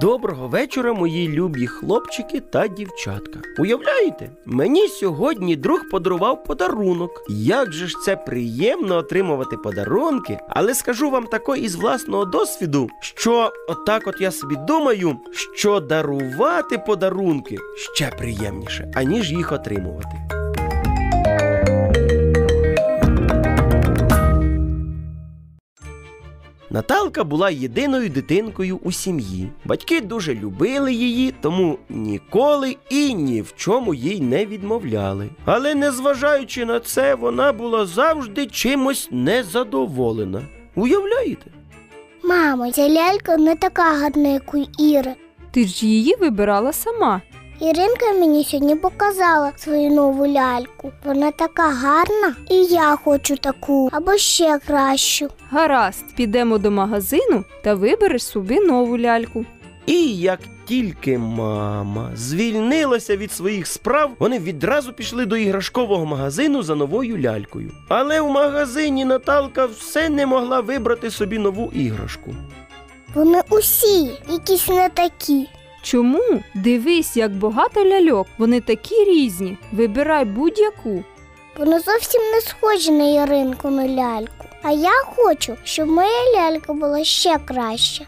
Доброго вечора, мої любі хлопчики та дівчатка. Уявляєте, мені сьогодні друг подарував подарунок. Як же ж це приємно отримувати подарунки. Але скажу вам тако із власного досвіду, що отак я собі думаю, що дарувати подарунки ще приємніше, аніж їх отримувати. Наталка була єдиною дитинкою у сім'ї. Батьки дуже любили її, тому ніколи і ні в чому їй не відмовляли. Але незважаючи на це, вона була завжди чимось незадоволена. Уявляєте? Мамо, ця лялька не така гарна, як у Іри. Ти ж її вибирала сама. Іринка мені сьогодні показала свою нову ляльку. Вона така гарна, і я хочу таку, або ще кращу. Гаразд, підемо до магазину та вибереш собі нову ляльку. І як тільки мама звільнилася від своїх справ, вони відразу пішли до іграшкового магазину за новою лялькою. Але в магазині Наталка все не могла вибрати собі нову іграшку. Вони усі якісь не такі. Чому? Дивись, як багато ляльок. Вони такі різні. Вибирай будь-яку. Вона зовсім не схожа на Іринкину ляльку. А я хочу, щоб моя лялька була ще краща.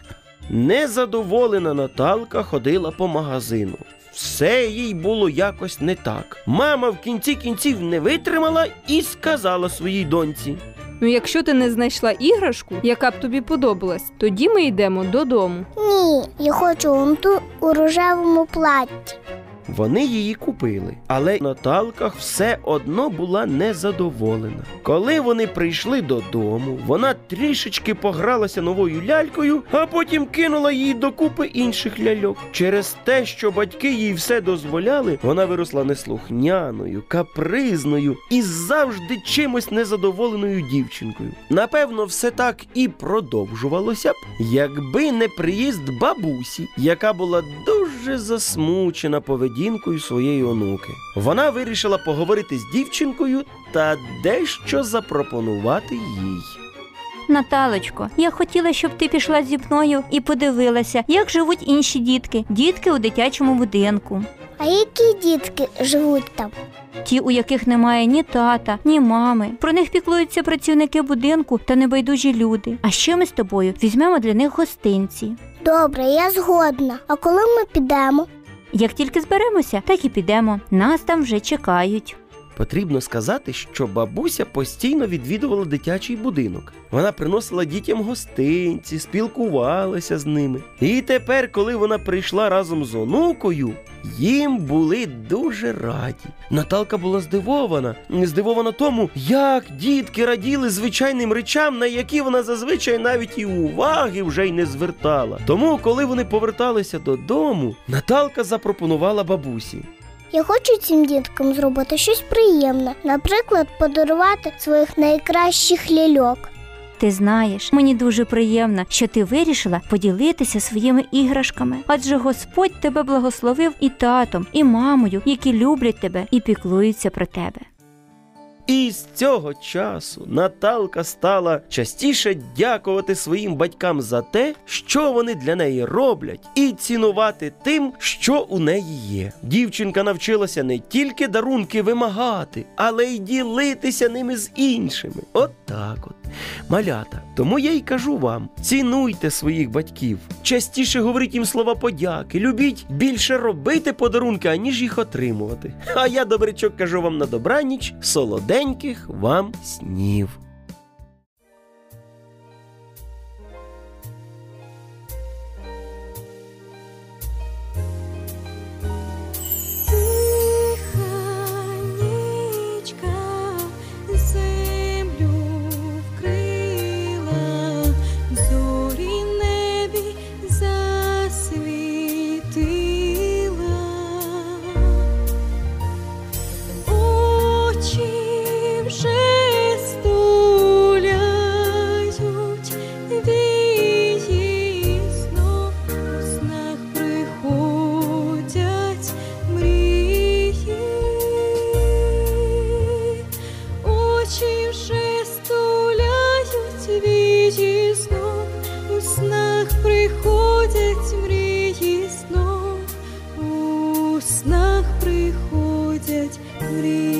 Незадоволена Наталка ходила по магазину. Все їй було якось не так. Мама в кінці кінців не витримала і сказала своїй доньці. Ну, якщо ти не знайшла іграшку, яка б тобі подобалась, тоді ми йдемо додому. Ні, я хочу вон ту у рожевому платті. Вони її купили, але Наталка все одно була незадоволена. Коли вони прийшли додому, вона трішечки погралася новою лялькою, а потім кинула її докупи інших ляльок. Через те, що батьки їй все дозволяли, вона виросла неслухняною, капризною і завжди чимось незадоволеною дівчинкою. Напевно, все так і продовжувалося б, якби не приїзд бабусі, яка була дуже засмучена поведінкою своєї онуки. Вона вирішила поговорити з дівчинкою та дещо запропонувати їй. Наталочко, я хотіла, щоб ти пішла зі мною і подивилася, як живуть інші дітки. Дітки у дитячому будинку. А які дітки живуть там? Ті, у яких немає ні тата, ні мами. Про них піклуються працівники будинку та небайдужі люди. А ще ми з тобою візьмемо для них гостинці. Добре, я згодна. А коли ми підемо? Як тільки зберемося, так і підемо. Нас там вже чекають. Потрібно сказати, що бабуся постійно відвідувала дитячий будинок. Вона приносила дітям гостинці, спілкувалася з ними. І тепер, коли вона прийшла разом з онукою, їм були дуже раді. Наталка була здивована. Здивована тому, як дітки раділи звичайним речам, на які вона зазвичай навіть і уваги вже й не звертала. Тому, коли вони поверталися додому, Наталка запропонувала бабусі. Я хочу цим діткам зробити щось приємне. Наприклад, подарувати своїх найкращих ляльок. Ти знаєш, мені дуже приємно, що ти вирішила поділитися своїми іграшками. Адже Господь тебе благословив і татом, і мамою, які люблять тебе і піклуються про тебе. І з цього часу Наталка стала частіше дякувати своїм батькам за те, що вони для неї роблять, і цінувати тим, що у неї є. Дівчинка навчилася не тільки дарунки вимагати, але й ділитися ними з іншими. Отак. Малята, тому я й кажу вам, цінуйте своїх батьків, частіше говоріть їм слова подяки, любіть більше робити подарунки, аніж їх отримувати. А я, добрячок, кажу вам на добраніч, солоденьких вам снів. Just Hare